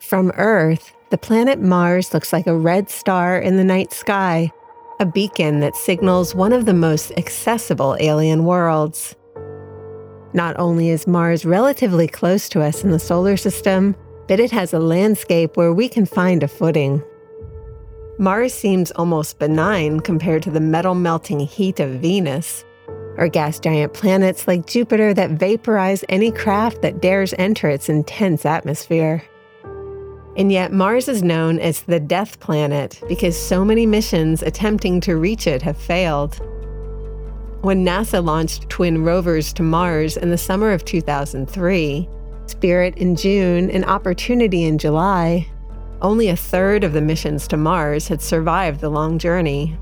From Earth, the planet Mars looks like a red star in the night sky, a beacon that signals one of the most accessible alien worlds. Not only is Mars relatively close to us in the solar system, but it has a landscape where we can find a footing. Mars seems almost benign compared to the metal-melting heat of Venus, or gas giant planets like Jupiter that vaporize any craft that dares enter its intense atmosphere. And yet Mars is known as the death planet because so many missions attempting to reach it have failed. When NASA launched twin rovers to Mars in the summer of 2003, Spirit in June and Opportunity in July, only a third of the missions to Mars had survived the long journey.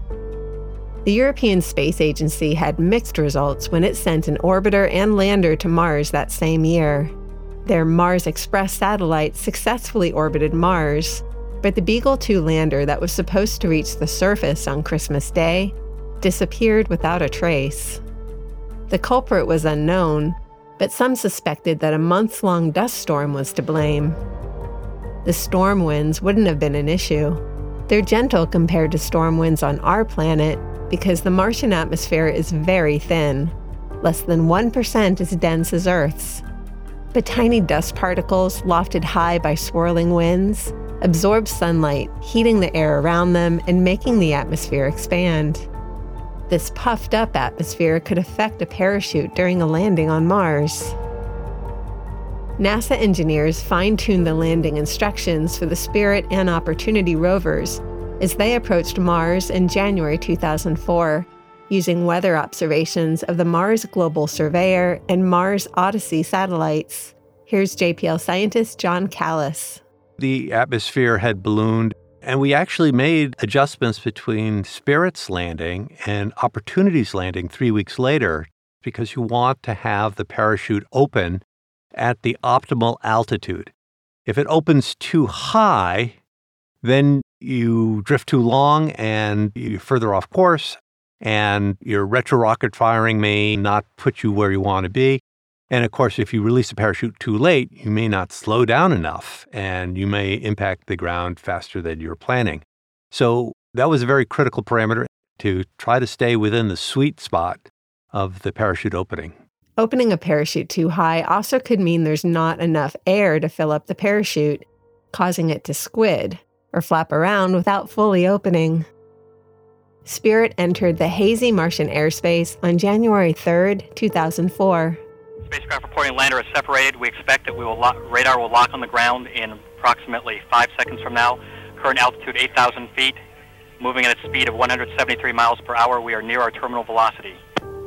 The European Space Agency had mixed results when it sent an orbiter and lander to Mars that same year. Their Mars Express satellite successfully orbited Mars, but the Beagle 2 lander that was supposed to reach the surface on Christmas Day disappeared without a trace. The culprit was unknown, but some suspected that a months-long dust storm was to blame. The storm winds wouldn't have been an issue. They're gentle compared to storm winds on our planet, because the Martian atmosphere is very thin, less than 1% as dense as Earth's. But tiny dust particles, lofted high by swirling winds, absorb sunlight, heating the air around them and making the atmosphere expand. This puffed-up atmosphere could affect a parachute during a landing on Mars. NASA engineers fine-tuned the landing instructions for the Spirit and Opportunity rovers as they approached Mars in January 2004, using weather observations of the Mars Global Surveyor and Mars Odyssey satellites. Here's JPL scientist John Callas. The atmosphere had ballooned, and we actually made adjustments between Spirit's landing and Opportunity's landing 3 weeks later, because you want to have the parachute open at the optimal altitude. If it opens too high, then you drift too long and you're further off course, and your retro-rocket firing may not put you where you want to be. And of course, if you release the parachute too late, you may not slow down enough, and you may impact the ground faster than you're planning. So that was a very critical parameter, to try to stay within the sweet spot of the parachute opening. Opening a parachute too high also could mean there's not enough air to fill up the parachute, causing it to squid or flap around without fully opening. Spirit entered the hazy Martian airspace on January 3, 2004. Spacecraft reporting lander is separated. We expect that radar will lock on the ground in approximately 5 seconds from now. Current altitude 8,000 feet, moving at a speed of 173 miles per hour. We are near our terminal velocity.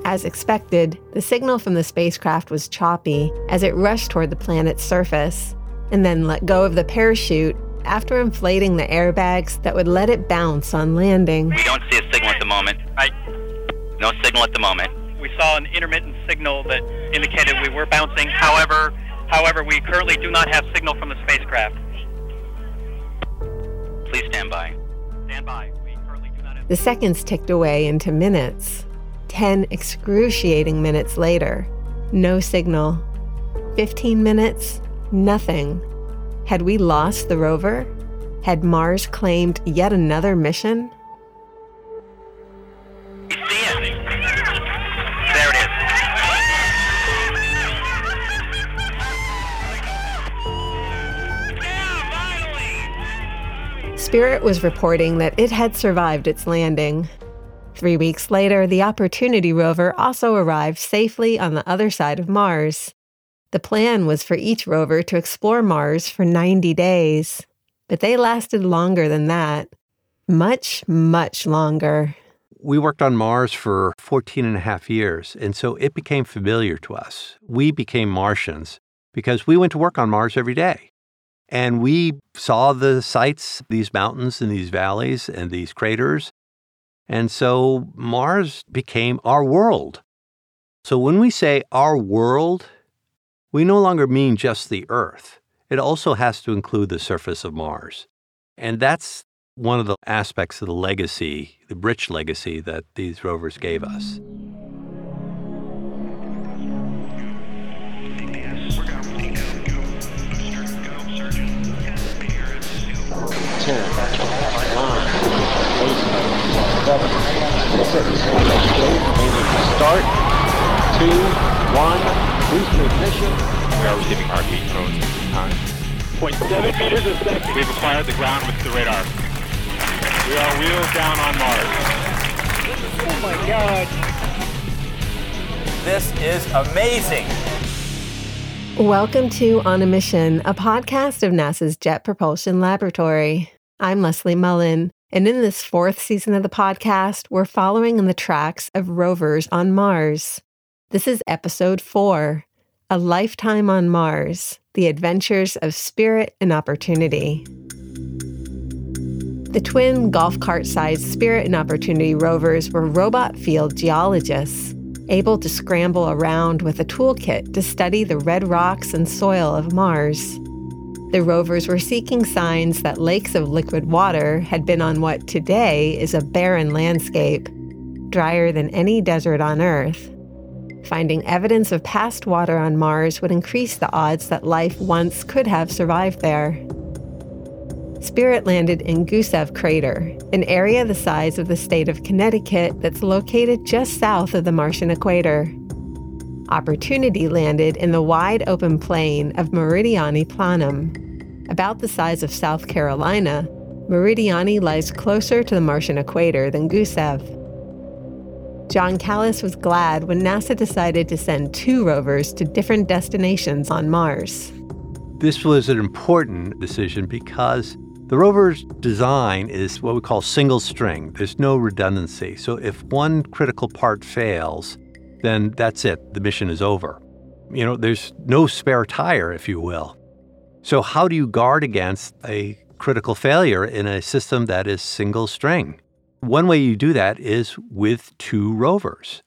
As expected, the signal from the spacecraft was choppy as it rushed toward the planet's surface, and then let go of the parachute after inflating the airbags that would let it bounce on landing. We don't see a signal at the moment. No signal at the moment. We saw an intermittent signal that indicated we were bouncing. However, we currently do not have signal from the spacecraft. Please stand by. Stand by. We currently do not have... The seconds ticked away into minutes. 10 excruciating minutes later, no signal. 15 minutes, nothing. Had we lost the rover? Had Mars claimed yet another mission? You see it. There it is. Spirit was reporting that it had survived its landing. 3 weeks later, the Opportunity rover also arrived safely on the other side of Mars. The plan was for each rover to explore Mars for 90 days, but they lasted longer than that. Much, much longer. We worked on Mars for 14 and a half years, and so it became familiar to us. We became Martians because we went to work on Mars every day. And we saw the sights, these mountains and these valleys and these craters. And so Mars became our world. So when we say our world, we no longer mean just the Earth. It also has to include the surface of Mars. And that's one of the aspects of the legacy, the rich legacy that these rovers gave us. Start, 2, 1, boost to ignition. We are receiving heartbeat codes at this time. 0.7 meters a second. We've acquired the ground with the radar. We are wheels down on Mars. Oh my God. This is amazing. Welcome to On a Mission, a podcast of NASA's Jet Propulsion Laboratory. I'm Leslie Mullen. And in this fourth season of the podcast, we're following in the tracks of rovers on Mars. This is episode 4, A Lifetime on Mars, The Adventures of Spirit and Opportunity. The twin golf cart-sized Spirit and Opportunity rovers were robot field geologists, able to scramble around with a toolkit to study the red rocks and soil of Mars. The rovers were seeking signs that lakes of liquid water had been on what today is a barren landscape, drier than any desert on Earth. Finding evidence of past water on Mars would increase the odds that life once could have survived there. Spirit landed in Gusev Crater, an area the size of the state of Connecticut that's located just south of the Martian equator. Opportunity landed in the wide open plain of Meridiani Planum. About the size of South Carolina, Meridiani lies closer to the Martian equator than Gusev. John Callis was glad when NASA decided to send 2 rovers to different destinations on Mars. This was an important decision because the rover's design is what we call single string. There's no redundancy. So if one critical part fails, then that's it. The mission is over. You know, there's no spare tire, if you will. So how do you guard against a critical failure in a system that is single string? One way you do that is with 2 rovers.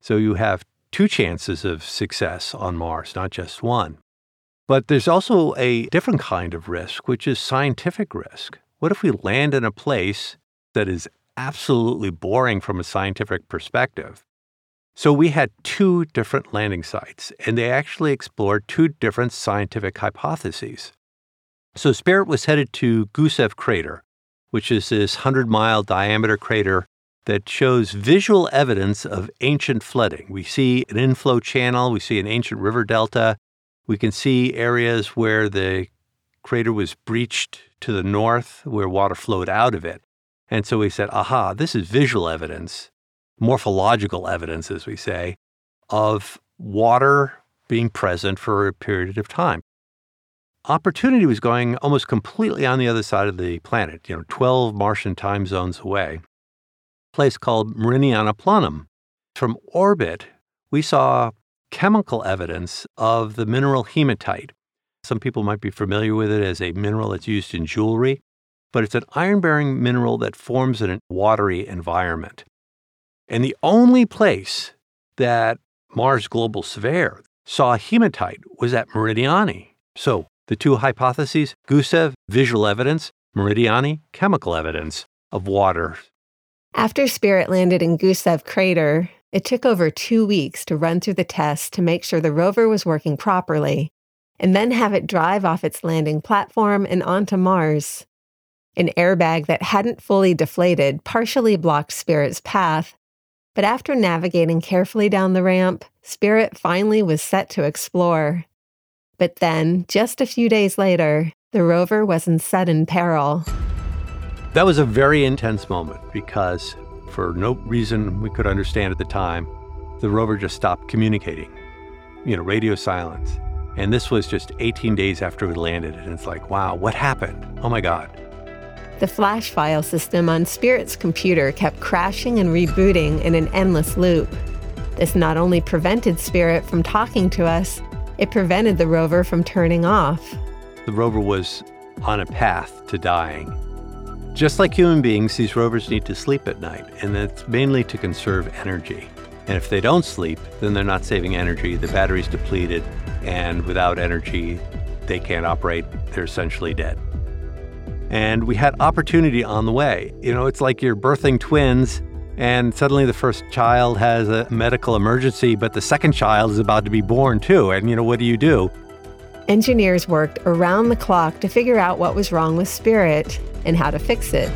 So you have 2 chances of success on Mars, not just one. But there's also a different kind of risk, which is scientific risk. What if we land in a place that is absolutely boring from a scientific perspective? So we had 2 different landing sites, and they actually explored 2 different scientific hypotheses. So Spirit was headed to Gusev Crater, which is this 100-mile diameter crater that shows visual evidence of ancient flooding. We see an inflow channel, we see an ancient river delta, we can see areas where the crater was breached to the north, where water flowed out of it. And so we said, aha, this is visual evidence. Morphological evidence, as we say, of water being present for a period of time. Opportunity was going almost completely on the other side of the planet, 12 Martian time zones away, a place called Meridiani Planum. From orbit, we saw chemical evidence of the mineral hematite. Some people might be familiar with it as a mineral that's used in jewelry, but it's an iron-bearing mineral that forms in a watery environment. And the only place that Mars Global Surveyor saw hematite was at Meridiani. So the 2 hypotheses, Gusev, visual evidence, Meridiani, chemical evidence of water. After Spirit landed in Gusev Crater, it took over 2 weeks to run through the tests to make sure the rover was working properly, and then have it drive off its landing platform and onto Mars. An airbag that hadn't fully deflated partially blocked Spirit's path, but after navigating carefully down the ramp, Spirit finally was set to explore. But then, just a few days later, the rover was in sudden peril. That was a very intense moment because, for no reason we could understand at the time, the rover just stopped communicating. Radio silence. And this was just 18 days after we landed, and it's like, wow, what happened? Oh my God. The flash file system on Spirit's computer kept crashing and rebooting in an endless loop. This not only prevented Spirit from talking to us, it prevented the rover from turning off. The rover was on a path to dying. Just like human beings, these rovers need to sleep at night, and that's mainly to conserve energy. And if they don't sleep, then they're not saving energy, the battery's depleted, and without energy, they can't operate, they're essentially dead. And we had opportunity on the way. It's like you're birthing twins and suddenly the first child has a medical emergency, but the second child is about to be born too. And what do you do? Engineers worked around the clock to figure out what was wrong with Spirit and how to fix it.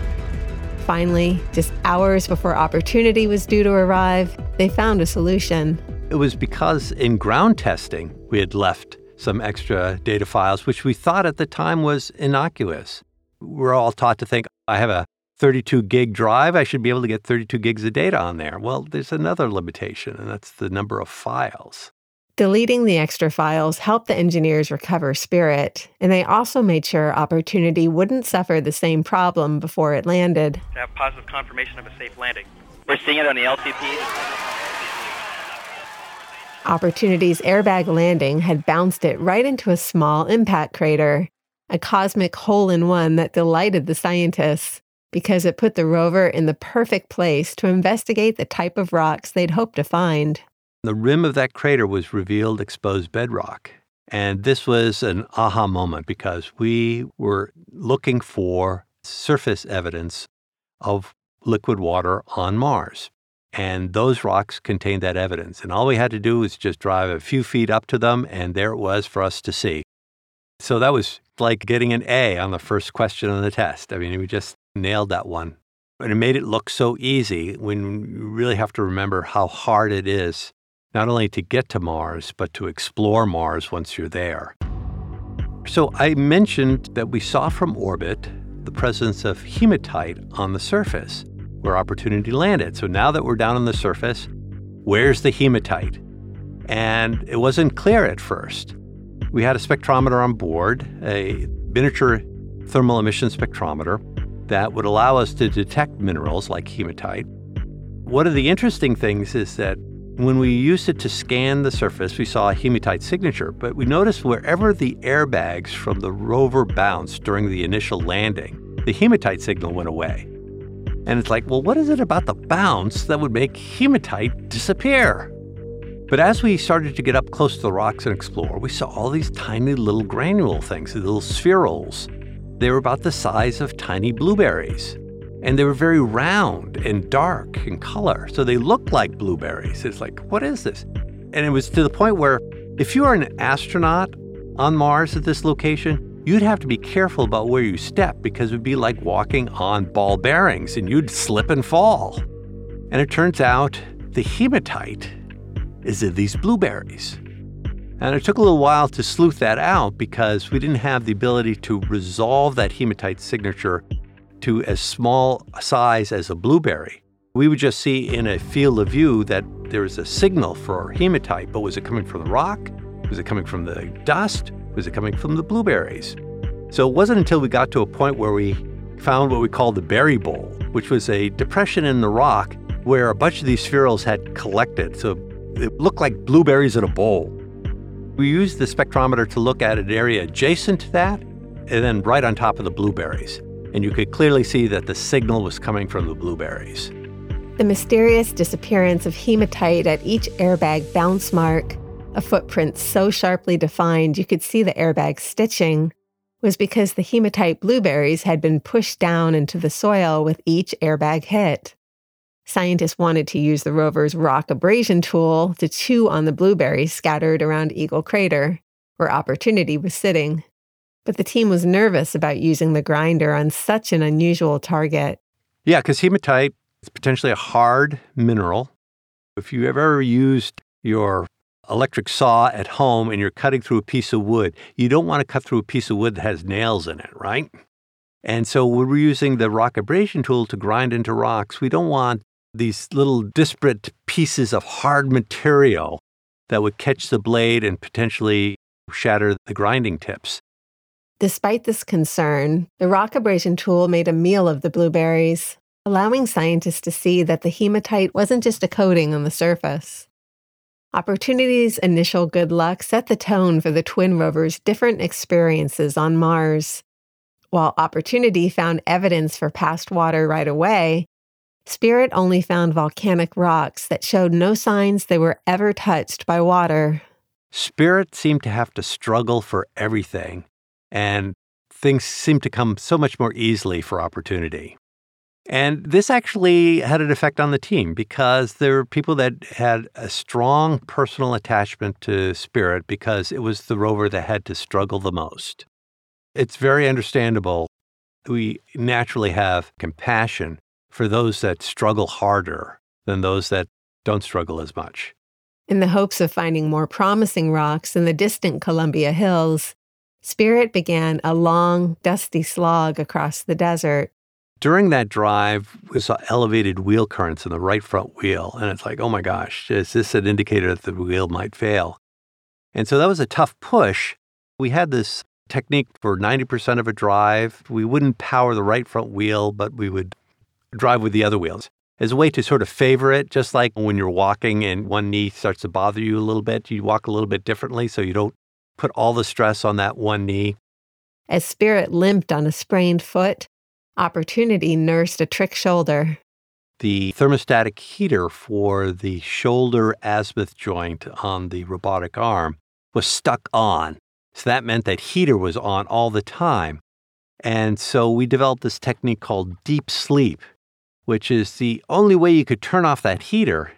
Finally, just hours before Opportunity was due to arrive, they found a solution. It was because in ground testing, we had left some extra data files, which we thought at the time was innocuous. We're all taught to think, I have a 32 gig drive, I should be able to get 32 gigs of data on there. Well, there's another limitation, and that's the number of files. Deleting the extra files helped the engineers recover Spirit, and they also made sure Opportunity wouldn't suffer the same problem before it landed. To have positive confirmation of a safe landing. We're seeing it on the LCP. Opportunity's airbag landing had bounced it right into a small impact crater, a cosmic hole-in-one that delighted the scientists because it put the rover in the perfect place to investigate the type of rocks they'd hoped to find. The rim of that crater was revealed exposed bedrock. And this was an aha moment because we were looking for surface evidence of liquid water on Mars. And those rocks contained that evidence. And all we had to do was just drive a few feet up to them, and there it was for us to see. So that was like getting an A on the first question on the test. I mean, we just nailed that one. And it made it look so easy when you really have to remember how hard it is, not only to get to Mars, but to explore Mars once you're there. So I mentioned that we saw from orbit the presence of hematite on the surface where Opportunity landed. So now that we're down on the surface, where's the hematite? And it wasn't clear at first. We had a spectrometer on board, a miniature thermal emission spectrometer that would allow us to detect minerals like hematite. One of the interesting things is that when we used it to scan the surface, we saw a hematite signature, but we noticed wherever the airbags from the rover bounced during the initial landing, the hematite signal went away. And it's like, well, what is it about the bounce that would make hematite disappear? But as we started to get up close to the rocks and explore, we saw all these tiny little granule things, these little spherules. They were about the size of tiny blueberries. And they were very round and dark in color, so they looked like blueberries. It's like, what is this? And it was to the point where if you are an astronaut on Mars at this location, you'd have to be careful about where you step because it would be like walking on ball bearings and you'd slip and fall. And it turns out the hematite is in these blueberries. And it took a little while to sleuth that out because we didn't have the ability to resolve that hematite signature to as small a size as a blueberry. We would just see in a field of view that there was a signal for hematite, but was it coming from the rock? Was it coming from the dust? Was it coming from the blueberries? So it wasn't until we got to a point where we found what we called the berry bowl, which was a depression in the rock where a bunch of these spherules had collected. So it looked like blueberries in a bowl. We used the spectrometer to look at an area adjacent to that and then right on top of the blueberries. And you could clearly see that the signal was coming from the blueberries. The mysterious disappearance of hematite at each airbag bounce mark, a footprint so sharply defined you could see the airbag stitching, was because the hematite blueberries had been pushed down into the soil with each airbag hit. Scientists wanted to use the rover's rock abrasion tool to chew on the blueberries scattered around Eagle Crater, where Opportunity was sitting. But the team was nervous about using the grinder on such an unusual target. Yeah, because hematite is potentially a hard mineral. If you ever used your electric saw at home and you're cutting through a piece of wood, you don't want to cut through a piece of wood that has nails in it, right? And so when we're using the rock abrasion tool to grind into rocks, we don't want these little disparate pieces of hard material that would catch the blade and potentially shatter the grinding tips. Despite this concern, the rock abrasion tool made a meal of the blueberries, allowing scientists to see that the hematite wasn't just a coating on the surface. Opportunity's initial good luck set the tone for the twin rovers' different experiences on Mars. While Opportunity found evidence for past water right away, Spirit only found volcanic rocks that showed no signs they were ever touched by water. Spirit seemed to have to struggle for everything, and things seemed to come so much more easily for Opportunity. And this actually had an effect on the team because there were people that had a strong personal attachment to Spirit because it was the rover that had to struggle the most. It's very understandable. We naturally have compassion for those that struggle harder than those that don't struggle as much. In the hopes of finding more promising rocks in the distant Columbia Hills, Spirit began a long, dusty slog across the desert. During that drive, we saw elevated wheel currents in the right front wheel, and it's like, oh my gosh, is this an indicator that the wheel might fail? And so that was a tough push. We had this technique for 90% of a drive. We wouldn't power the right front wheel, but we would drive with the other wheels as a way to sort of favor it, just like when you're walking and one knee starts to bother you a little bit, you walk a little bit differently so you don't put all the stress on that one knee. As Spirit limped on a sprained foot, Opportunity nursed a trick shoulder. The thermostatic heater for the shoulder azimuth joint on the robotic arm was stuck on. So that meant that heater was on all the time. And so we developed this technique called deep sleep, which is the only way you could turn off that heater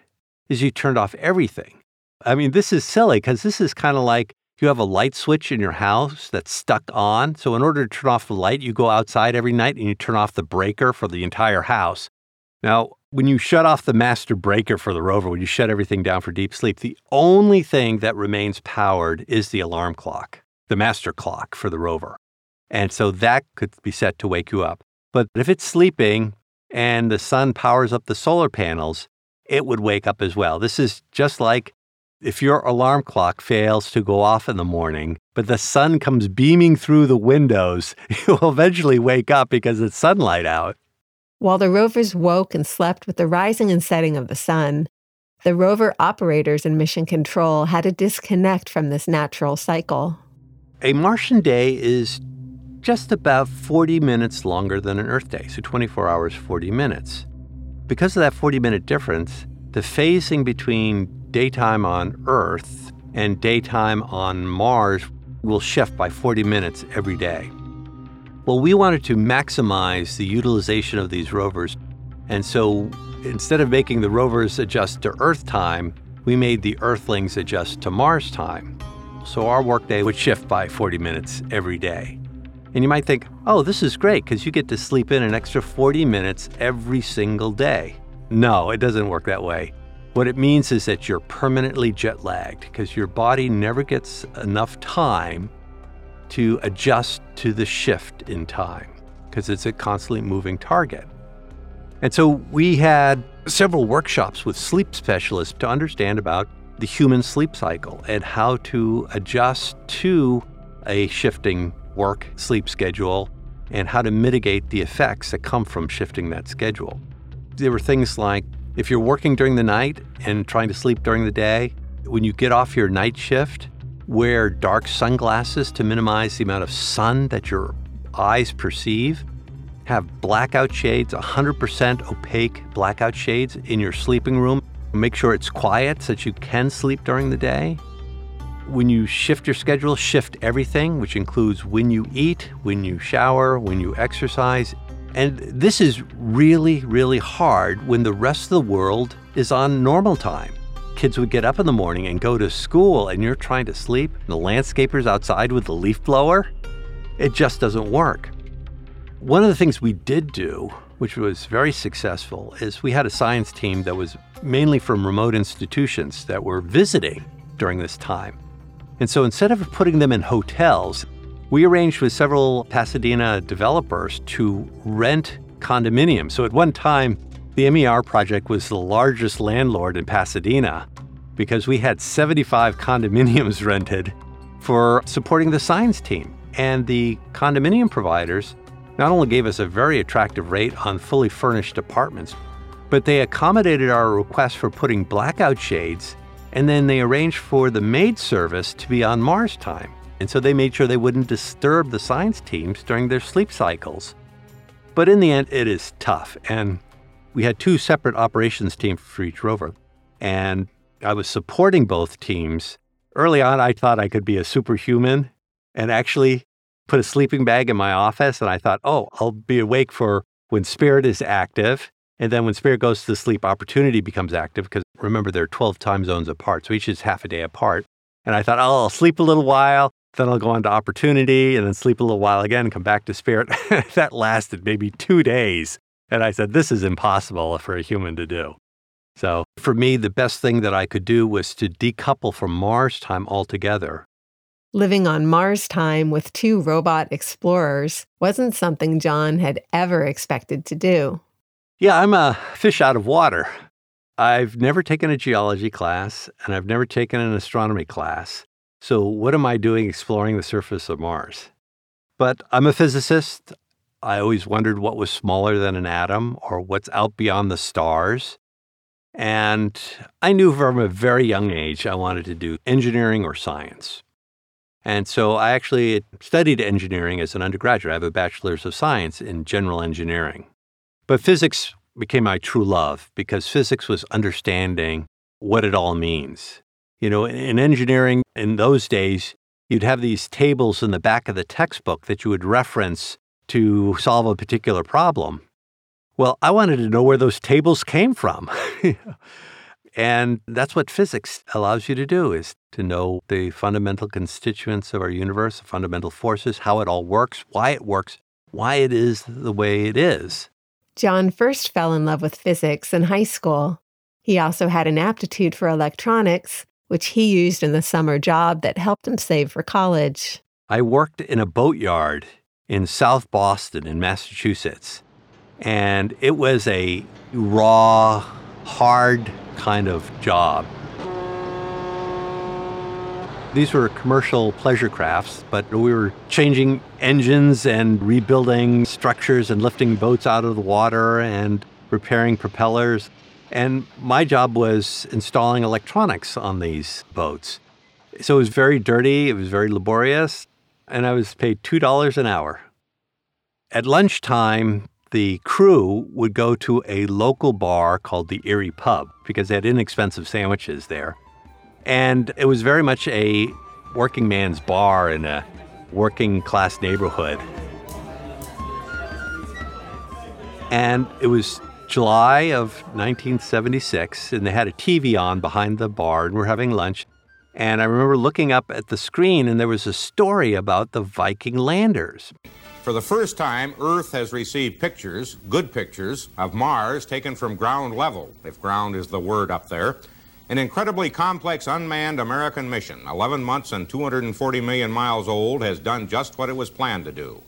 is you turned off everything. I mean, this is silly because this is kind of like you have a light switch in your house that's stuck on. So in order to turn off the light, you go outside every night and you turn off the breaker for the entire house. Now, when you shut off the master breaker for the rover, when you shut everything down for deep sleep, the only thing that remains powered is the alarm clock, the master clock for the rover. And so that could be set to wake you up. But if it's sleeping and the sun powers up the solar panels, it would wake up as well. This is just like if your alarm clock fails to go off in the morning, but the sun comes beaming through the windows, you will eventually wake up because it's sunlight out. While the rovers woke and slept with the rising and setting of the sun, the rover operators in Mission Control had to disconnect from this natural cycle. A Martian day is just about 40 minutes longer than an Earth day, so 24 hours, 40 minutes. Because of that 40-minute difference, the phasing between daytime on Earth and daytime on Mars will shift by 40 minutes every day. Well, we wanted to maximize the utilization of these rovers. And so instead of making the rovers adjust to Earth time, we made the Earthlings adjust to Mars time. So our workday would shift by 40 minutes every day. And you might think, oh, this is great because you get to sleep in an extra 40 minutes every single day. No, it doesn't work that way. What it means is that you're permanently jet lagged because your body never gets enough time to adjust to the shift in time because it's a constantly moving target. And so we had several workshops with sleep specialists to understand about the human sleep cycle and how to adjust to a shifting work sleep schedule and how to mitigate the effects that come from shifting that schedule. There were things like, if you're working during the night and trying to sleep during the day, when you get off your night shift, wear dark sunglasses to minimize the amount of sun that your eyes perceive. Have blackout shades, 100% opaque blackout shades in your sleeping room. Make sure it's quiet so that you can sleep during the day. When you shift your schedule, shift everything, which includes when you eat, when you shower, when you exercise. And this is really, really hard when the rest of the world is on normal time. Kids would get up in the morning and go to school and you're trying to sleep. The landscaper's outside with the leaf blower. It just doesn't work. One of the things we did do, which was very successful, is we had a science team that was mainly from remote institutions that were visiting during this time. And so instead of putting them in hotels, we arranged with several Pasadena developers to rent condominiums. So at one time, the MER project was the largest landlord in Pasadena because we had 75 condominiums rented for supporting the science team. And the condominium providers not only gave us a very attractive rate on fully furnished apartments, but they accommodated our request for putting blackout shades, and then they arranged for the maid service to be on Mars time. And so they made sure they wouldn't disturb the science teams during their sleep cycles. But in the end, it is tough. And we had two separate operations teams for each rover. And I was supporting both teams. Early on, I thought I could be a superhuman and actually put a sleeping bag in my office. And I thought, oh, I'll be awake for when Spirit is active. And then when Spirit goes to sleep, Opportunity becomes active. Because remember, they're 12 time zones apart. So each is half a day apart. And I thought, oh, I'll sleep a little while. Then I'll go on to Opportunity and then sleep a little while again, come back to Spirit. That lasted maybe 2 days And I said, this is impossible for a human to do. So for me, the best thing that I could do was to decouple from Mars time altogether. Living on Mars time with two robot explorers wasn't something John had ever expected to do. Yeah, I'm a fish out of water. I've never taken a geology class, and I've never taken an astronomy class. So what am I doing exploring the surface of Mars? But I'm a physicist. I always wondered what was smaller than an atom or what's out beyond the stars. And I knew from a very young age I wanted to do engineering or science. And so I actually studied engineering as an undergraduate. I have a bachelor's of science in general engineering. But physics became my true love because physics was understanding what it all means. You know, in engineering in those days, you'd have these tables in the back of the textbook that you would reference to solve a particular problem. Well, I wanted to know where those tables came from. And that's what physics allows you to do, is to know the fundamental constituents of our universe, the fundamental forces, how it all works, why it is the way it is. John first fell in love with physics in high school. He also had an aptitude for electronics, which he used in the summer job that helped him save for college. I worked in a boatyard in South Boston in Massachusetts. And it was a raw, hard kind of job. These were commercial pleasure crafts, but we were changing engines and rebuilding structures and lifting boats out of the water and repairing propellers. And my job was installing electronics on these boats. So it was very dirty, it was very laborious, and I was paid $2 an hour. At lunchtime, the crew would go to a local bar called the Erie Pub because they had inexpensive sandwiches there. And it was very much a working man's bar in a working class neighborhood. And it was July of 1976, and they had a TV on behind the bar, and we're having lunch. And I remember looking up at the screen, and there was a story about the Viking landers. For the first time, Earth has received pictures, good pictures, of Mars taken from ground level, if ground is the word up there. An incredibly complex unmanned American mission, 11 months and 240 million miles old, has done just what it was planned to do.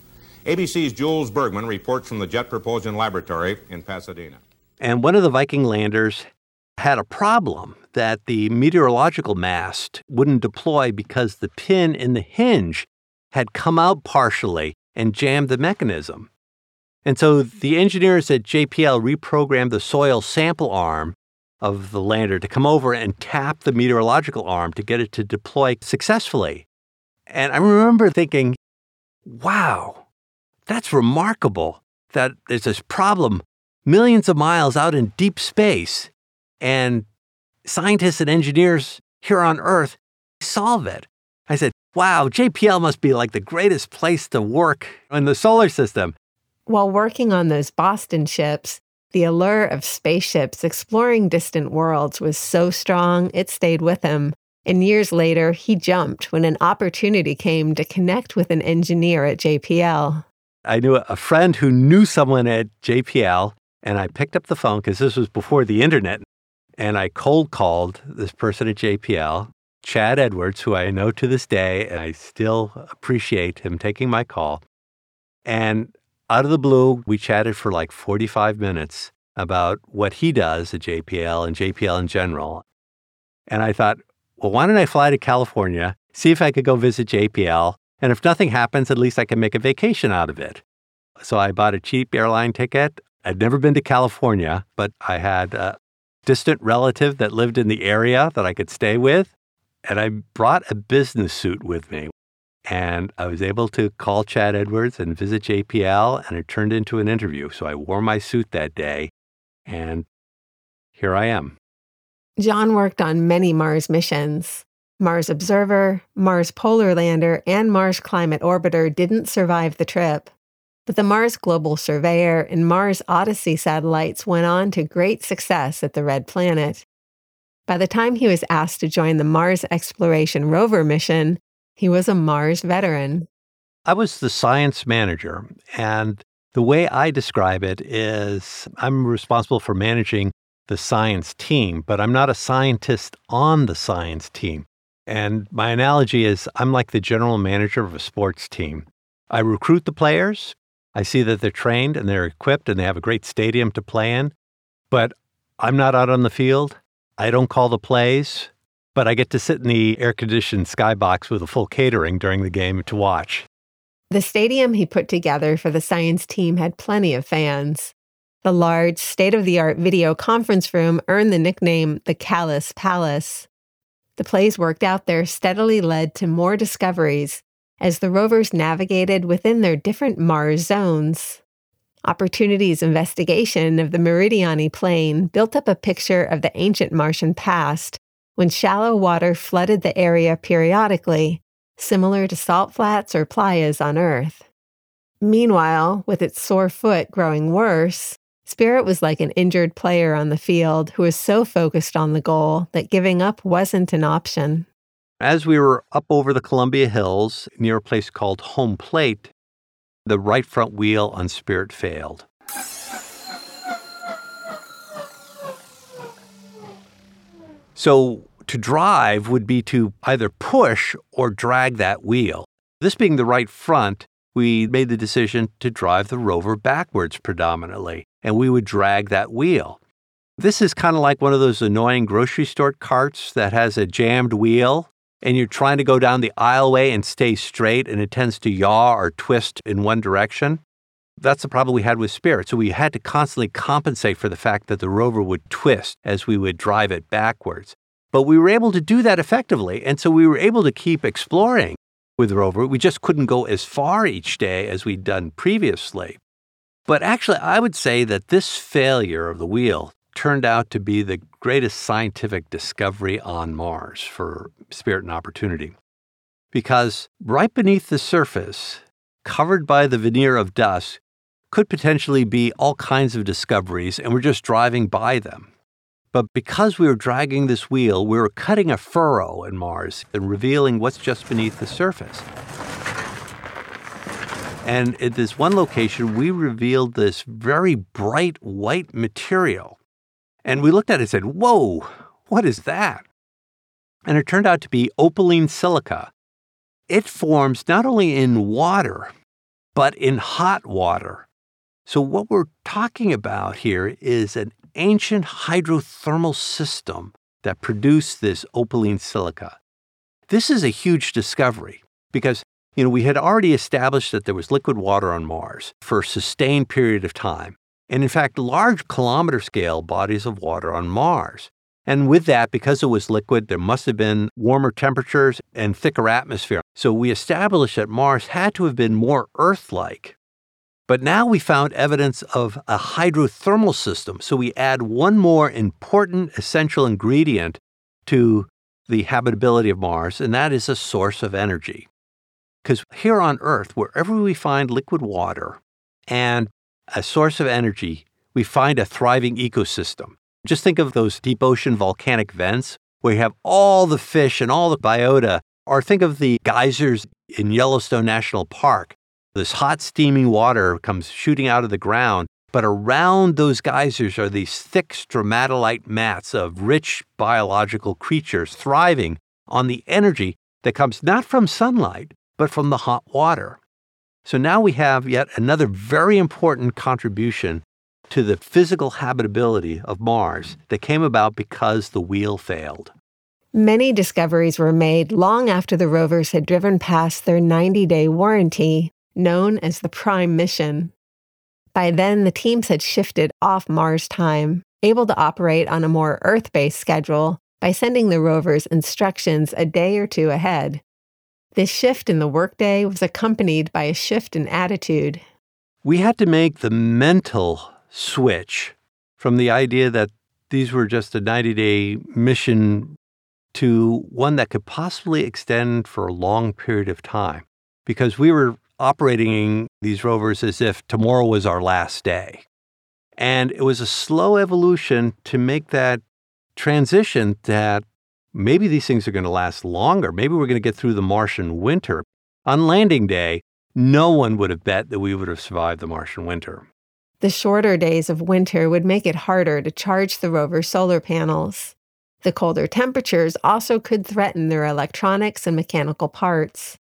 ABC's Jules Bergman reports from the Jet Propulsion Laboratory in Pasadena. And one of the Viking landers had a problem that the meteorological mast wouldn't deploy because the pin in the hinge had come out partially and jammed the mechanism. And so the engineers at JPL reprogrammed the soil sample arm of the lander to come over and tap the meteorological arm to get it to deploy successfully. And I remember thinking, wow, that's remarkable that there's this problem millions of miles out in deep space, and scientists and engineers here on Earth solve it. I said, wow, JPL must be like the greatest place to work in the solar system. While working on those Boston ships, the allure of spaceships exploring distant worlds was so strong, it stayed with him. And years later, he jumped when an opportunity came to connect with an engineer at JPL. I knew a friend who knew someone at JPL, and I picked up the phone because this was before the internet. And I cold called this person at JPL, Chad Edwards, who I know to this day, and I still appreciate him taking my call. And out of the blue, we chatted for like 45 minutes about what he does at JPL and JPL in general. And I thought, well, why don't I fly to California, see if I could go visit JPL, and if nothing happens, at least I can make a vacation out of it. So I bought a cheap airline ticket. I'd never been to California, but I had a distant relative that lived in the area that I could stay with, and I brought a business suit with me. And I was able to call Chad Edwards and visit JPL, and it turned into an interview. So I wore my suit that day, and here I am. John worked on many Mars missions. Mars Observer, Mars Polar Lander, and Mars Climate Orbiter didn't survive the trip. But the Mars Global Surveyor and Mars Odyssey satellites went on to great success at the Red Planet. By the time he was asked to join the Mars Exploration Rover mission, he was a Mars veteran. I was the science manager, and The way I describe it is I'm responsible for managing the science team, but I'm not a scientist on the science team. And my analogy is I'm like the general manager of a sports team. I recruit the players. I see that they're trained and they're equipped and they have a great stadium to play in, but I'm not out on the field. I don't call the plays, but I get to sit in the air-conditioned skybox with a full catering during the game to watch. The stadium he put together for the science team had plenty of fans. The large, state-of-the-art video conference room earned the nickname the Callus Palace. The plays worked out there steadily led to more discoveries as the rovers navigated within their different Mars zones. Opportunity's investigation of the Meridiani Plain built up a picture of the ancient Martian past when shallow water flooded the area periodically, similar to salt flats or playas on Earth. Meanwhile, with its sore foot growing worse, Spirit was like an injured player on the field who was so focused on the goal that giving up wasn't an option. As we were up over the Columbia Hills near a place called Home Plate, the right front wheel on Spirit failed. So to drive would be to either push or drag that wheel. This being the right front, we made the decision to drive the rover backwards predominantly, and we would drag that wheel. This is kind of like one of those annoying grocery store carts that has a jammed wheel, and you're trying to go down the aisleway and stay straight, and it tends to yaw or twist in one direction. That's the problem we had with Spirit, so we had to constantly compensate for the fact that the rover would twist as we would drive it backwards. But we were able to do that effectively, and so we were able to keep exploring with the rover. We just couldn't go as far each day as we'd done previously. But actually, I would say that this failure of the wheel turned out to be the greatest scientific discovery on Mars for Spirit and Opportunity. Because right beneath the surface, covered by the veneer of dust, could potentially be all kinds of discoveries, and we're just driving by them. But because we were dragging this wheel, we were cutting a furrow in Mars and revealing what's just beneath the surface. And at this one location, we revealed this very bright white material. And we looked at it and said, whoa, what is that? And it turned out to be opaline silica. It forms not only in water, but in hot water. So what we're talking about here is an ancient hydrothermal system that produced this opaline silica. This is a huge discovery because, we had already established that there was liquid water on Mars for a sustained period of time. And in fact, large kilometer scale bodies of water on Mars. And with that, because it was liquid, there must have been warmer temperatures and thicker atmosphere. So we established that Mars had to have been more Earth-like. But now we found evidence of a hydrothermal system. So we add one more important essential ingredient to the habitability of Mars, and that is a source of energy. Because here on Earth, wherever we find liquid water and a source of energy, we find a thriving ecosystem. Just think of those deep ocean volcanic vents where you have all the fish and all the biota, or think of the geysers in Yellowstone National Park. This hot, steaming water comes shooting out of the ground, but around those geysers are these thick stromatolite mats of rich biological creatures thriving on the energy that comes not from sunlight, but from the hot water. So now we have yet another very important contribution to the physical habitability of Mars that came about because the wheel failed. Many discoveries were made long after the rovers had driven past their 90-day warranty, known as the Prime Mission. By then, the teams had shifted off Mars time, able to operate on a more Earth-based schedule by sending the rovers instructions a day or two ahead. This shift in the workday was accompanied by a shift in attitude. We had to make the mental switch from the idea that these were just a 90-day mission to one that could possibly extend for a long period of time, because we were operating these rovers as if tomorrow was our last day. And it was a slow evolution to make that transition that maybe these things are going to last longer. Maybe we're going to get through the Martian winter. On landing day, No one would have bet that we would have survived the Martian winter. The shorter days of winter would make it harder to charge the rover's solar panels. The colder temperatures also could threaten their electronics and mechanical parts.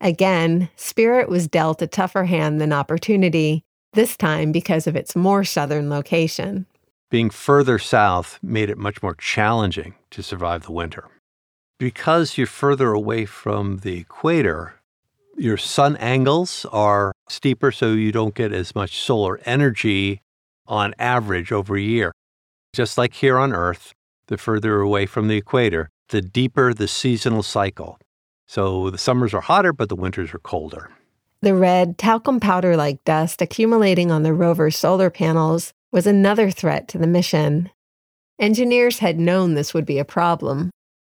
Again, Spirit was dealt a tougher hand than Opportunity, this time because of its more southern location. Being further south made it much more challenging to survive the winter. Because you're further away from the equator, your sun angles are steeper, so you don't get as much solar energy on average over a year. Just like here on Earth, the further away from the equator, the deeper the seasonal cycle. So the summers are hotter, but the winters are colder. The red, talcum powder-like dust accumulating on the rover's solar panels was another threat to the mission. Engineers had known this would be a problem.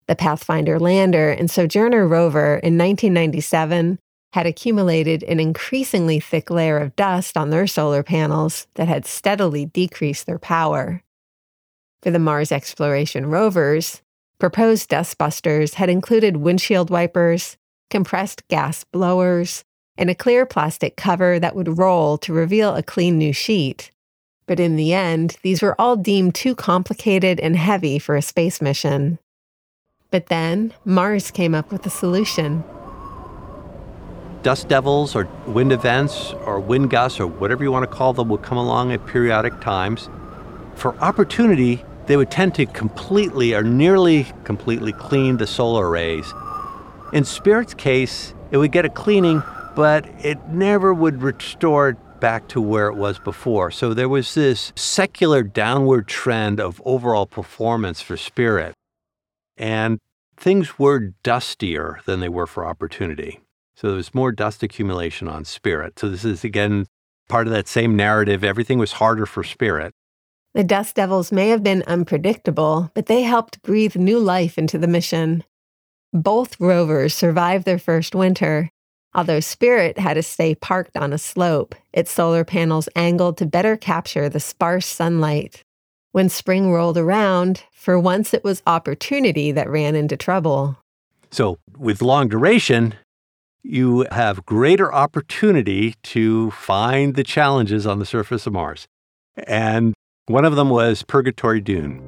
The Pathfinder lander and Sojourner rover in 1997 had accumulated an increasingly thick layer of dust on their solar panels that had steadily decreased their power. For the Mars exploration rovers, proposed dustbusters had included windshield wipers, compressed gas blowers, and a clear plastic cover that would roll to reveal a clean new sheet. But in the end, these were all deemed too complicated and heavy for a space mission. But then, Mars came up with a solution. Dust devils or wind events or wind gusts or whatever you want to call them would come along at periodic times. For Opportunity, they would tend to completely or nearly completely clean the solar arrays. In Spirit's case, it would get a cleaning, but it never would restore it back to where it was before. So there was this secular downward trend of overall performance for Spirit. And things were dustier than they were for Opportunity. So there was more dust accumulation on Spirit. So this is, again, part of that same narrative. Everything was harder for Spirit. The dust devils may have been unpredictable, but they helped breathe new life into the mission. Both rovers survived their first winter, although Spirit had to stay parked on a slope, its solar panels angled to better capture the sparse sunlight. When spring rolled around, for once it was Opportunity that ran into trouble. So with long duration, you have greater opportunity to find the challenges on the surface of Mars. And one of them was Purgatory Dune.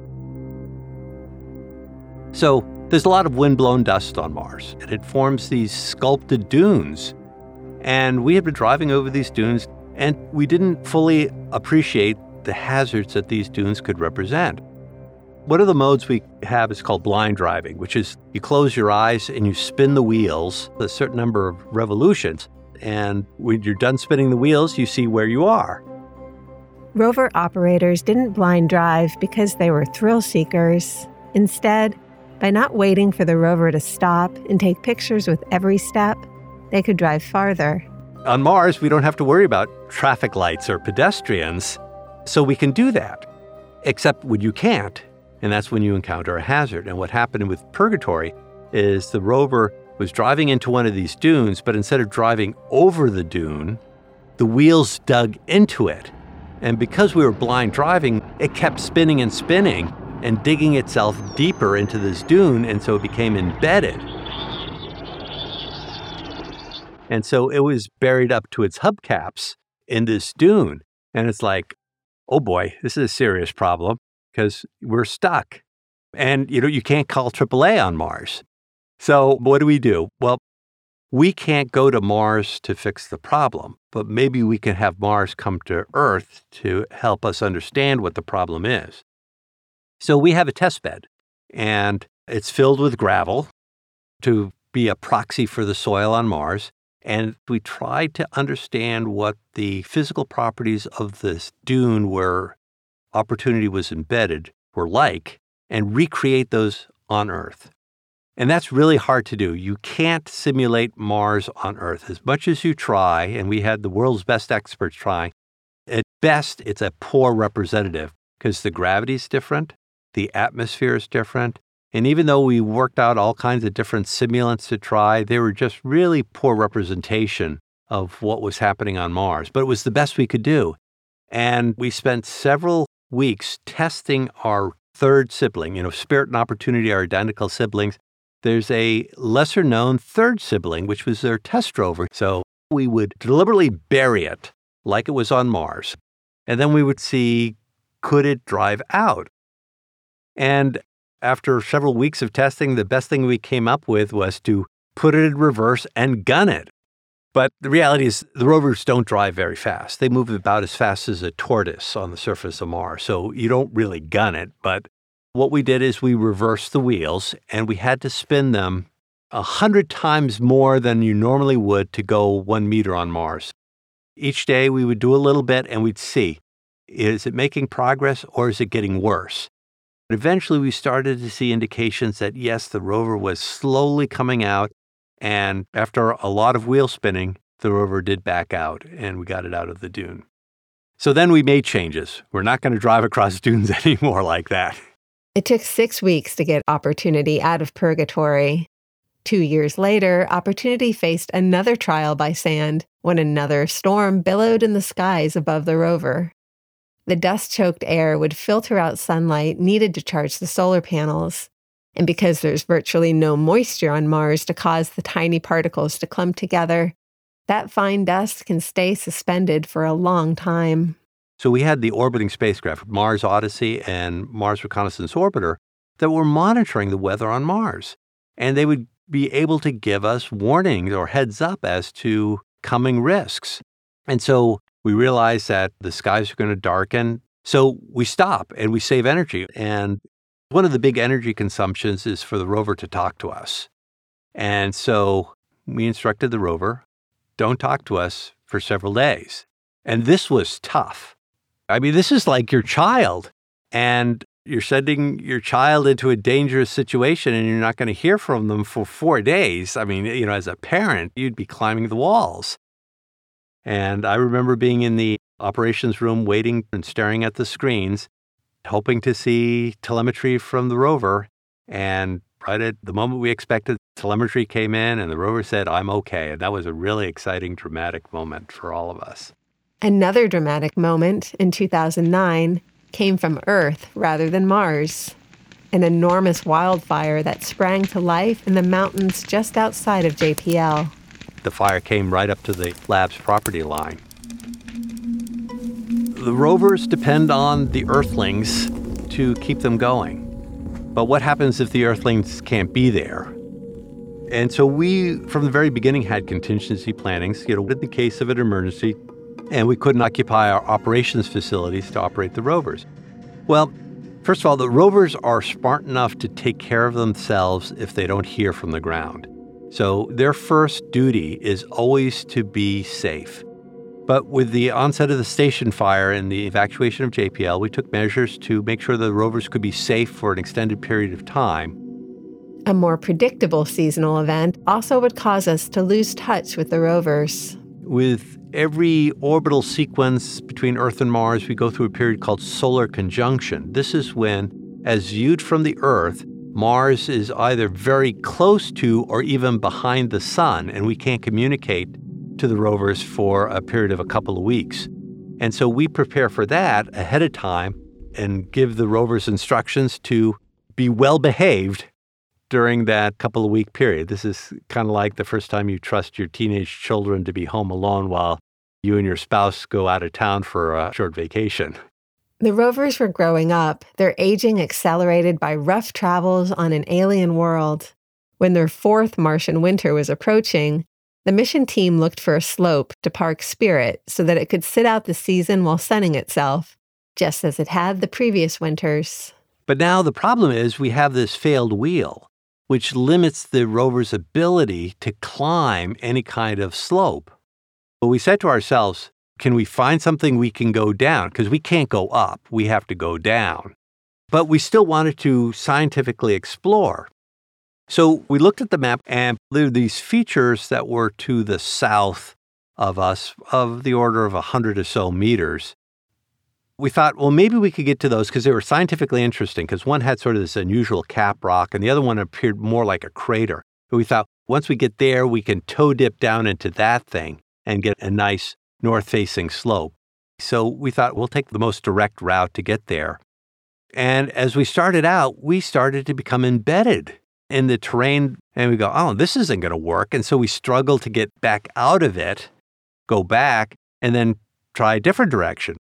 So there's a lot of wind-blown dust on Mars, and it forms these sculpted dunes. And we had been driving over these dunes, and we didn't fully appreciate the hazards that these dunes could represent. One of the modes we have is called blind driving, which is you close your eyes and you spin the wheels a certain number of revolutions. And when you're done spinning the wheels, you see where you are. Rover operators didn't blind drive because they were thrill seekers. Instead, by not waiting for the rover to stop and take pictures with every step, they could drive farther. On Mars, we don't have to worry about traffic lights or pedestrians. So we can do that, except when you can't, and that's when you encounter a hazard. And what happened with Purgatory is the rover was driving into one of these dunes, but instead of driving over the dune, the wheels dug into it. And because we were blind driving, it kept spinning and spinning and digging itself deeper into this dune, and so it became embedded. And so it was buried up to its hubcaps in this dune. And it's like, oh boy, this is a serious problem because we're stuck. And, you can't call AAA on Mars. So what do? Well, we can't go to Mars to fix the problem, but maybe we can have Mars come to Earth to help us understand what the problem is. So we have a test bed, and it's filled with gravel to be a proxy for the soil on Mars. And we tried to understand what the physical properties of this dune where Opportunity was embedded were like and recreate those on Earth. And that's really hard to do. You can't simulate Mars on Earth. As much as you try, and we had the world's best experts trying, at best it's a poor representative because the gravity's different, the atmosphere is different, and even though we worked out all kinds of different simulants to try, they were just really poor representation of what was happening on Mars. But it was the best we could do. And we spent several weeks testing our third sibling. Spirit and Opportunity are identical siblings. There's a lesser-known third sibling, which was their test rover. So We would deliberately bury it like it was on Mars, and then we would see, could it drive out? And after several weeks of testing, the best thing we came up with was to put it in reverse and gun it. But the reality is the rovers don't drive very fast. They move about as fast as a tortoise on the surface of Mars, so you don't really gun it. But what we did is we reversed the wheels, and we had to spin them 100 times more than you normally would to go 1 meter on Mars. Each day we would do a little bit and we'd see, is it making progress or is it getting worse? But eventually we started to see indications that yes, the rover was slowly coming out, and after a lot of wheel spinning, the rover did back out and we got it out of the dune. So then we made changes. We're not going to drive across dunes anymore like that. It took 6 weeks to get Opportunity out of purgatory. 2 years later, Opportunity faced another trial by sand when another storm billowed in the skies above the rover. The dust-choked air would filter out sunlight needed to charge the solar panels. And because there's virtually no moisture on Mars to cause the tiny particles to clump together, that fine dust can stay suspended for a long time. So we had the orbiting spacecraft, Mars Odyssey and Mars Reconnaissance Orbiter, that were monitoring the weather on Mars. And they would be able to give us warnings or heads up as to coming risks. And so we realized that the skies are going to darken. So we stop and we save energy. And one of the big energy consumptions is for the rover to talk to us. And so we instructed the rover, don't talk to us for several days. And this was tough. I mean, this is like your child. And you're sending your child into a dangerous situation and you're not going to hear from them for 4 days. I mean, you know, as a parent, you'd be climbing the walls. And I remember being in the operations room waiting and staring at the screens, hoping to see telemetry from the rover. And right at the moment we expected, telemetry came in and the rover said, I'm okay. And that was a really exciting, dramatic moment for all of us. Another dramatic moment in 2009 came from Earth rather than Mars, an enormous wildfire that sprang to life in the mountains just outside of JPL. The fire came right up to the lab's property line. The rovers depend on the Earthlings to keep them going. But what happens if the Earthlings can't be there? And so we, from the very beginning, had contingency plannings, in the case of an emergency, and we couldn't occupy our operations facilities to operate the rovers. Well, first of all, the rovers are smart enough to take care of themselves if they don't hear from the ground. So their first duty is always to be safe. But with the onset of the station fire and the evacuation of JPL, we took measures to make sure the rovers could be safe for an extended period of time. A more predictable seasonal event also would cause us to lose touch with the rovers. With every orbital sequence between Earth and Mars, we go through a period called solar conjunction. This is when, as viewed from the Earth, Mars is either very close to or even behind the sun, and we can't communicate to the rovers for a period of a couple of weeks. And so we prepare for that ahead of time and give the rovers instructions to be well behaved during that couple of week period. This is kind of like the first time you trust your teenage children to be home alone while you and your spouse go out of town for a short vacation. The rovers were growing up, their aging accelerated by rough travels on an alien world. When their fourth Martian winter was approaching, the mission team looked for a slope to park Spirit so that it could sit out the season while sunning itself, just as it had the previous winters. But now the problem is we have this failed wheel, which limits the rover's ability to climb any kind of slope. But we said to ourselves, can we find something we can go down? Because we can't go up, we have to go down. But we still wanted to scientifically explore. So we looked at the map, and there were these features that were to the south of us, of the order of 100 or so meters. We thought, well, maybe we could get to those because they were scientifically interesting, because one had sort of this unusual cap rock and the other one appeared more like a crater. But we thought, once we get there, we can toe dip down into that thing and get a nice north-facing slope. So we thought, we'll take the most direct route to get there. And as we started out, we started to become embedded in the terrain. And we go, oh, this isn't going to work. And so we struggled to get back out of it. go back, and then try a different direction.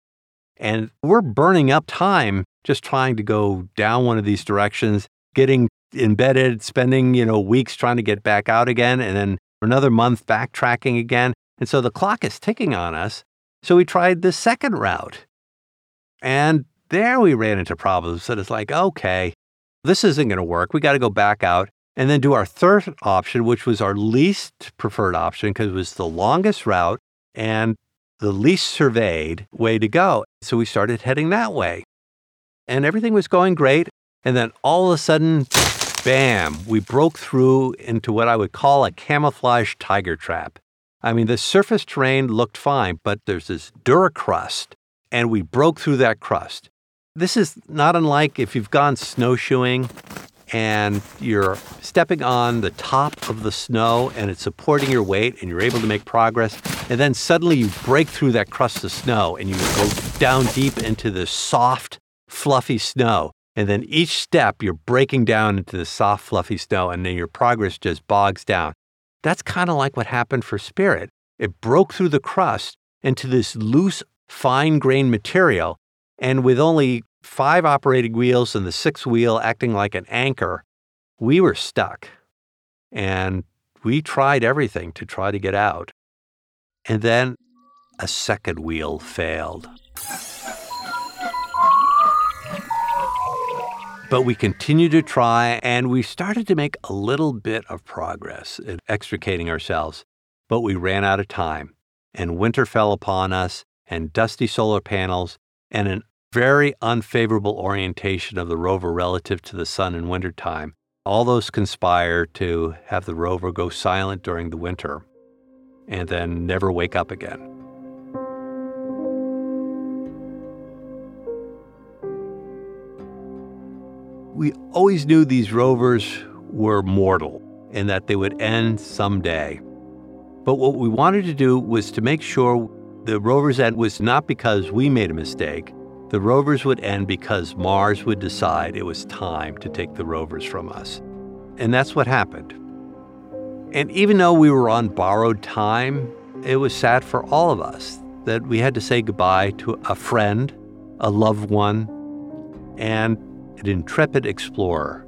And we're burning up time just trying to go down one of these directions, getting embedded, spending, weeks trying to get back out again, and then another month backtracking again. And so the clock is ticking on us. So we tried the second route. And there we ran into problems that it's like, okay, this isn't going to work. We got to go back out and then do our third option, which was our least preferred option because it was the longest route and the least surveyed way to go. So we started heading that way. And everything was going great. And then all of a sudden, bam, we broke through into what I would call a camouflage tiger trap. I mean, the surface terrain looked fine, but there's this duracrust, and we broke through that crust. This is not unlike if you've gone snowshoeing and you're stepping on the top of the snow and it's supporting your weight and you're able to make progress, and then suddenly you break through that crust of snow and you go down deep into the soft, fluffy snow. And then each step, you're breaking down into the soft, fluffy snow, and then your progress just bogs down. That's kind of like what happened for Spirit. It broke through the crust into this loose, fine-grained material, and with only 5 operating wheels and the 6th wheel acting like an anchor, we were stuck. And we tried everything to try to get out. And then a second wheel failed. But we continued to try, and we started to make a little bit of progress in extricating ourselves. But we ran out of time, and winter fell upon us, and dusty solar panels, and a very unfavorable orientation of the rover relative to the sun in wintertime. All those conspire to have the rover go silent during the winter, and then never wake up again. We always knew these rovers were mortal and that they would end someday. But what we wanted to do was to make sure the rover's end was not because we made a mistake. The rovers would end because Mars would decide it was time to take the rovers from us. And that's what happened. And even though we were on borrowed time, it was sad for all of us that we had to say goodbye to a friend, a loved one, and an intrepid explorer.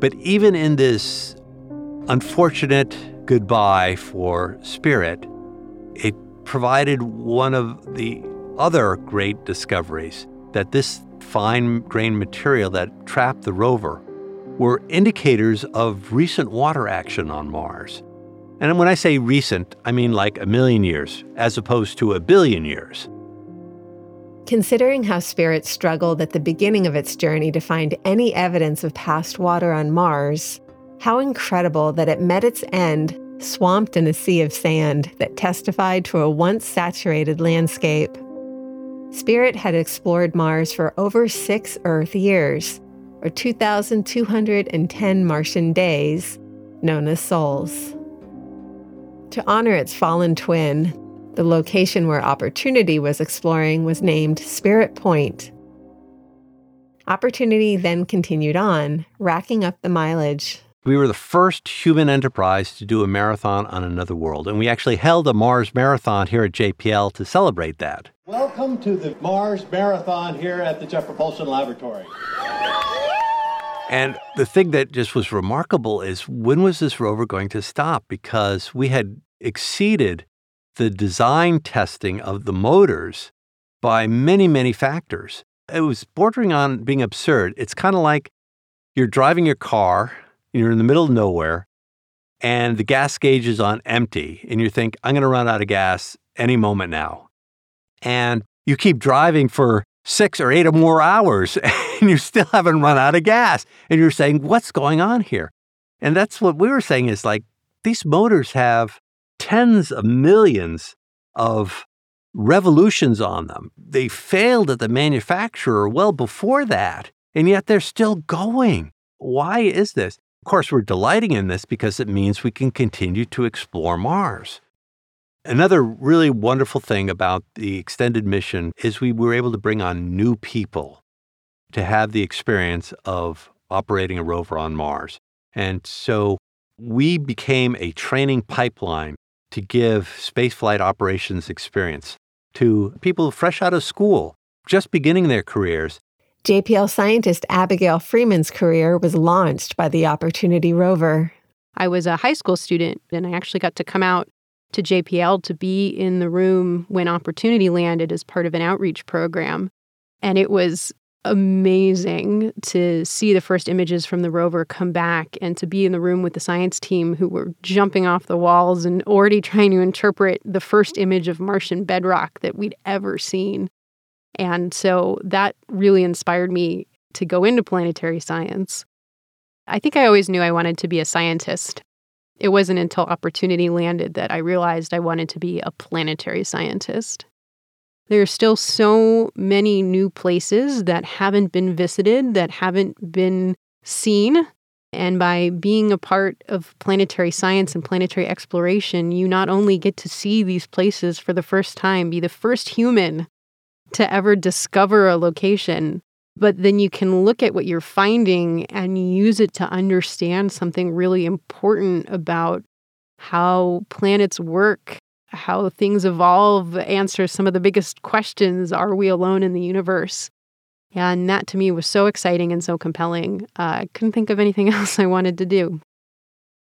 But even in this unfortunate goodbye for Spirit, it provided one of the other great discoveries, that this fine-grained material that trapped the rover were indicators of recent water action on Mars. And when I say recent, I mean like a million years, as opposed to a billion years. Considering how Spirit struggled at the beginning of its journey to find any evidence of past water on Mars, how incredible that it met its end, swamped in a sea of sand that testified to a once-saturated landscape. Spirit had explored Mars for over 6 Earth years, or 2,210 Martian days, known as sols. To honor its fallen twin, the location where Opportunity was exploring was named Spirit Point. Opportunity then continued on, racking up the mileage. We were the first human enterprise to do a marathon on another world, and we actually held a Mars Marathon here at JPL to celebrate that. Welcome to the Mars Marathon here at the Jet Propulsion Laboratory. And the thing that just was remarkable is, when was this rover going to stop? Because we had exceeded the design testing of the motors by many, many factors. It was bordering on being absurd. It's kind of like you're driving your car, you're in the middle of nowhere, and the gas gauge is on empty, and you think, I'm going to run out of gas any moment now. And you keep driving for 6 or 8 or more hours, and you still haven't run out of gas. And you're saying, what's going on here? And that's what we were saying is, like, these motors have tens of millions of revolutions on them. They failed at the manufacturer well before that, and yet they're still going. Why is this? Of course, we're delighting in this because it means we can continue to explore Mars. Another really wonderful thing about the extended mission is we were able to bring on new people to have the experience of operating a rover on Mars. And so we became a training pipeline to give spaceflight operations experience to people fresh out of school, just beginning their careers. JPL scientist Abigail Freeman's career was launched by the Opportunity rover. I was a high school student, and I actually got to come out to JPL to be in the room when Opportunity landed as part of an outreach program. And it was amazing to see the first images from the rover come back and to be in the room with the science team who were jumping off the walls and already trying to interpret the first image of Martian bedrock that we'd ever seen. And so that really inspired me to go into planetary science. I think I always knew I wanted to be a scientist. It wasn't until Opportunity landed that I realized I wanted to be a planetary scientist. There are still so many new places that haven't been visited, that haven't been seen. And by being a part of planetary science and planetary exploration, you not only get to see these places for the first time, be the first human to ever discover a location, but then you can look at what you're finding and use it to understand something really important about how planets work, how things evolve, answer some of the biggest questions. Are we alone in the universe? And that to me was so exciting and so compelling. I couldn't think of anything else I wanted to do.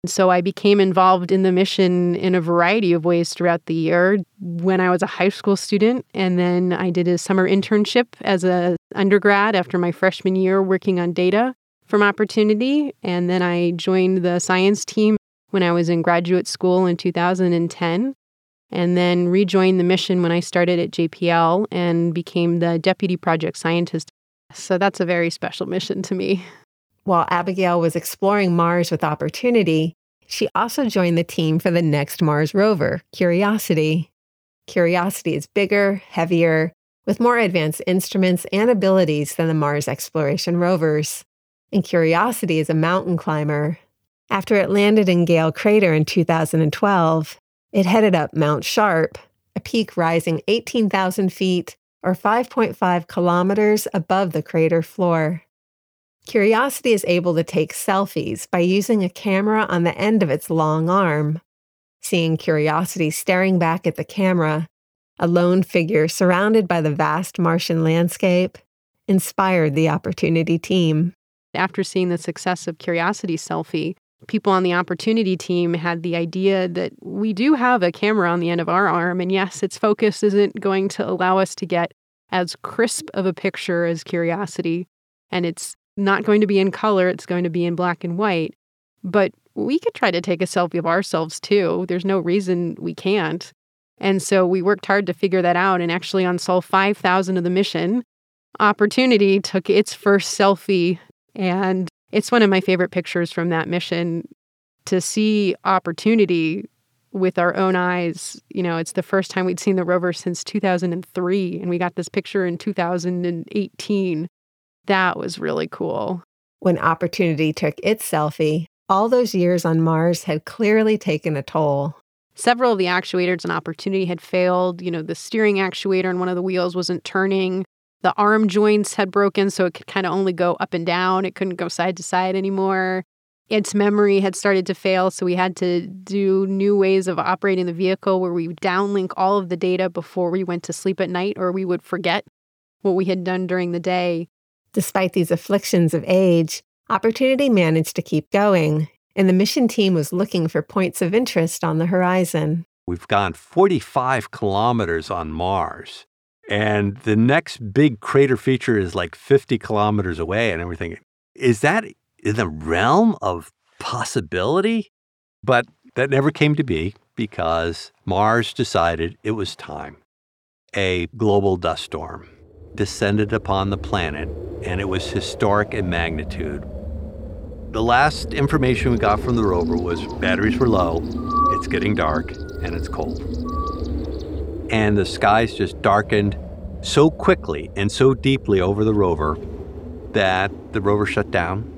And so I became involved in the mission in a variety of ways throughout the year when I was a high school student. And then I did a summer internship as an undergrad after my freshman year working on data from Opportunity. And then I joined the science team when I was in graduate school in 2010. And then rejoined the mission when I started at JPL and became the deputy project scientist. So that's a very special mission to me. While Abigail was exploring Mars with Opportunity, she also joined the team for the next Mars rover, Curiosity. Curiosity is bigger, heavier, with more advanced instruments and abilities than the Mars exploration rovers. And Curiosity is a mountain climber. After it landed in Gale Crater in 2012, it headed up Mount Sharp, a peak rising 18,000 feet or 5.5 kilometers above the crater floor. Curiosity is able to take selfies by using a camera on the end of its long arm. Seeing Curiosity staring back at the camera, a lone figure surrounded by the vast Martian landscape, inspired the Opportunity team. After seeing the success of Curiosity's selfie, people on the Opportunity team had the idea that we do have a camera on the end of our arm, and yes, its focus isn't going to allow us to get as crisp of a picture as Curiosity, and it's not going to be in color, it's going to be in black and white. But we could try to take a selfie of ourselves too. There's no reason we can't. And so we worked hard to figure that out. And actually on Sol 5000 of the mission, Opportunity took its first selfie. And it's one of my favorite pictures from that mission to see Opportunity with our own eyes. You know, it's the first time we'd seen the rover since 2003. And we got this picture in 2018. That was really cool. When Opportunity took its selfie, all those years on Mars had clearly taken a toll. Several of the actuators on Opportunity had failed. You know, the steering actuator on one of the wheels wasn't turning. The arm joints had broken, so it could kind of only go up and down. It couldn't go side to side anymore. Its memory had started to fail, so we had to do new ways of operating the vehicle where we would downlink all of the data before we went to sleep at night, or we would forget what we had done during the day. Despite these afflictions of age, Opportunity managed to keep going, and the mission team was looking for points of interest on the horizon. We've gone 45 kilometers on Mars, and the next big crater feature is like 50 kilometers away, and everything. Is that in the realm of possibility? But that never came to be because Mars decided it was time. A global dust storm descended upon the planet, and it was historic in magnitude. The last information we got from the rover was batteries were low, it's getting dark, and it's cold. And the skies just darkened so quickly and so deeply over the rover that the rover shut down.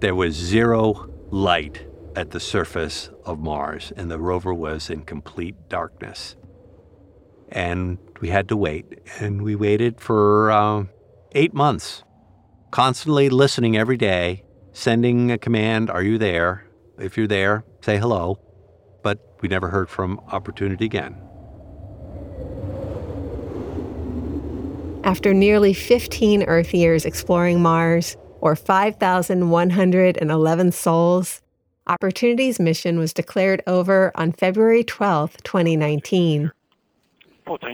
There was zero light at the surface of Mars, and the rover was in complete darkness. And we had to wait, and we waited for 8 months, constantly listening every day, sending a command, are you there? If you're there, say hello. but we never heard from Opportunity again. After nearly 15 Earth years exploring Mars, or 5,111 souls, Opportunity's mission was declared over on February 12, 2019. I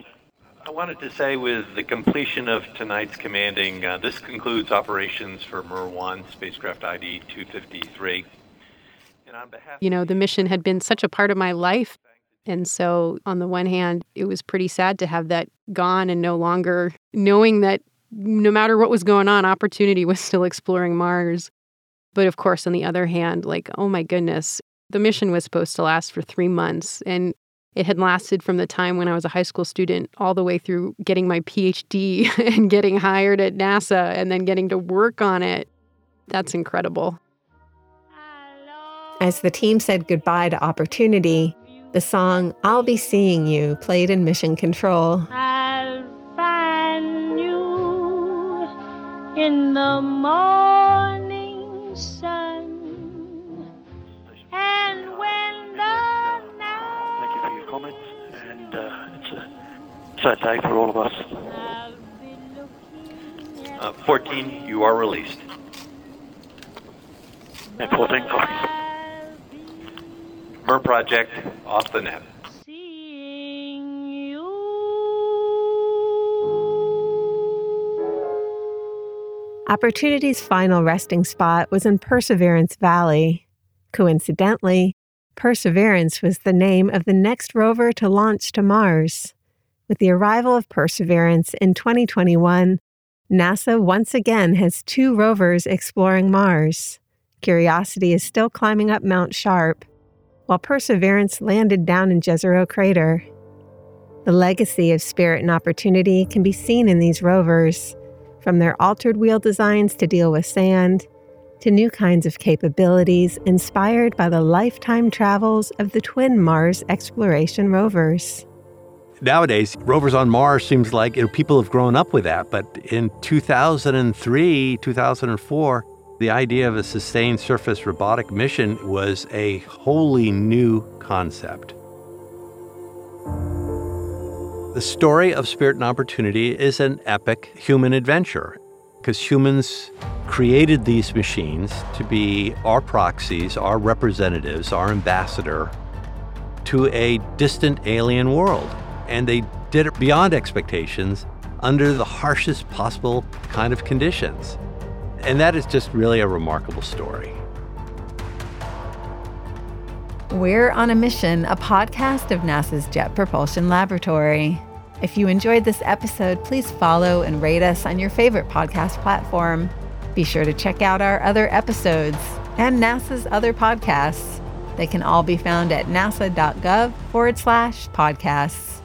wanted to say with the completion of tonight's commanding, this concludes operations for MER-1, spacecraft ID 253. And on behalf the mission had been such a part of my life. And so on the one hand, it was pretty sad to have that gone and no longer knowing that no matter what was going on, Opportunity was still exploring Mars. But of course, on the other hand, oh my goodness, the mission was supposed to last for 3 months. And it had lasted from the time when I was a high school student all the way through getting my PhD and getting hired at NASA and then getting to work on it. That's incredible. As the team said goodbye to Opportunity, the song "I'll Be Seeing You" played in Mission Control. I'll find you in the morning sun. And when the night... Thank you for your comments, and it's a sad day for all of us. 14, you are released. And 14, copies. MER Project, off the net. Opportunity's final resting spot was in Perseverance Valley. Coincidentally, Perseverance was the name of the next rover to launch to Mars. With the arrival of Perseverance in 2021, NASA once again has two rovers exploring Mars. Curiosity is still climbing up Mount Sharp, while Perseverance landed down in Jezero Crater. The legacy of Spirit and Opportunity can be seen in these rovers, from their altered wheel designs to deal with sand, to new kinds of capabilities inspired by the lifetime travels of the twin Mars exploration rovers. Nowadays, rovers on Mars seems like people have grown up with that, but in 2003, 2004, the idea of a sustained surface robotic mission was a wholly new concept. The story of Spirit and Opportunity is an epic human adventure, because humans created these machines to be our proxies, our representatives, our ambassador to a distant alien world. And they did it beyond expectations under the harshest possible kind of conditions. And that is just really a remarkable story. We're on a Mission, a podcast of NASA's Jet Propulsion Laboratory. If you enjoyed this episode, please follow and rate us on your favorite podcast platform. Be sure to check out our other episodes and NASA's other podcasts. They can all be found at nasa.gov/podcasts.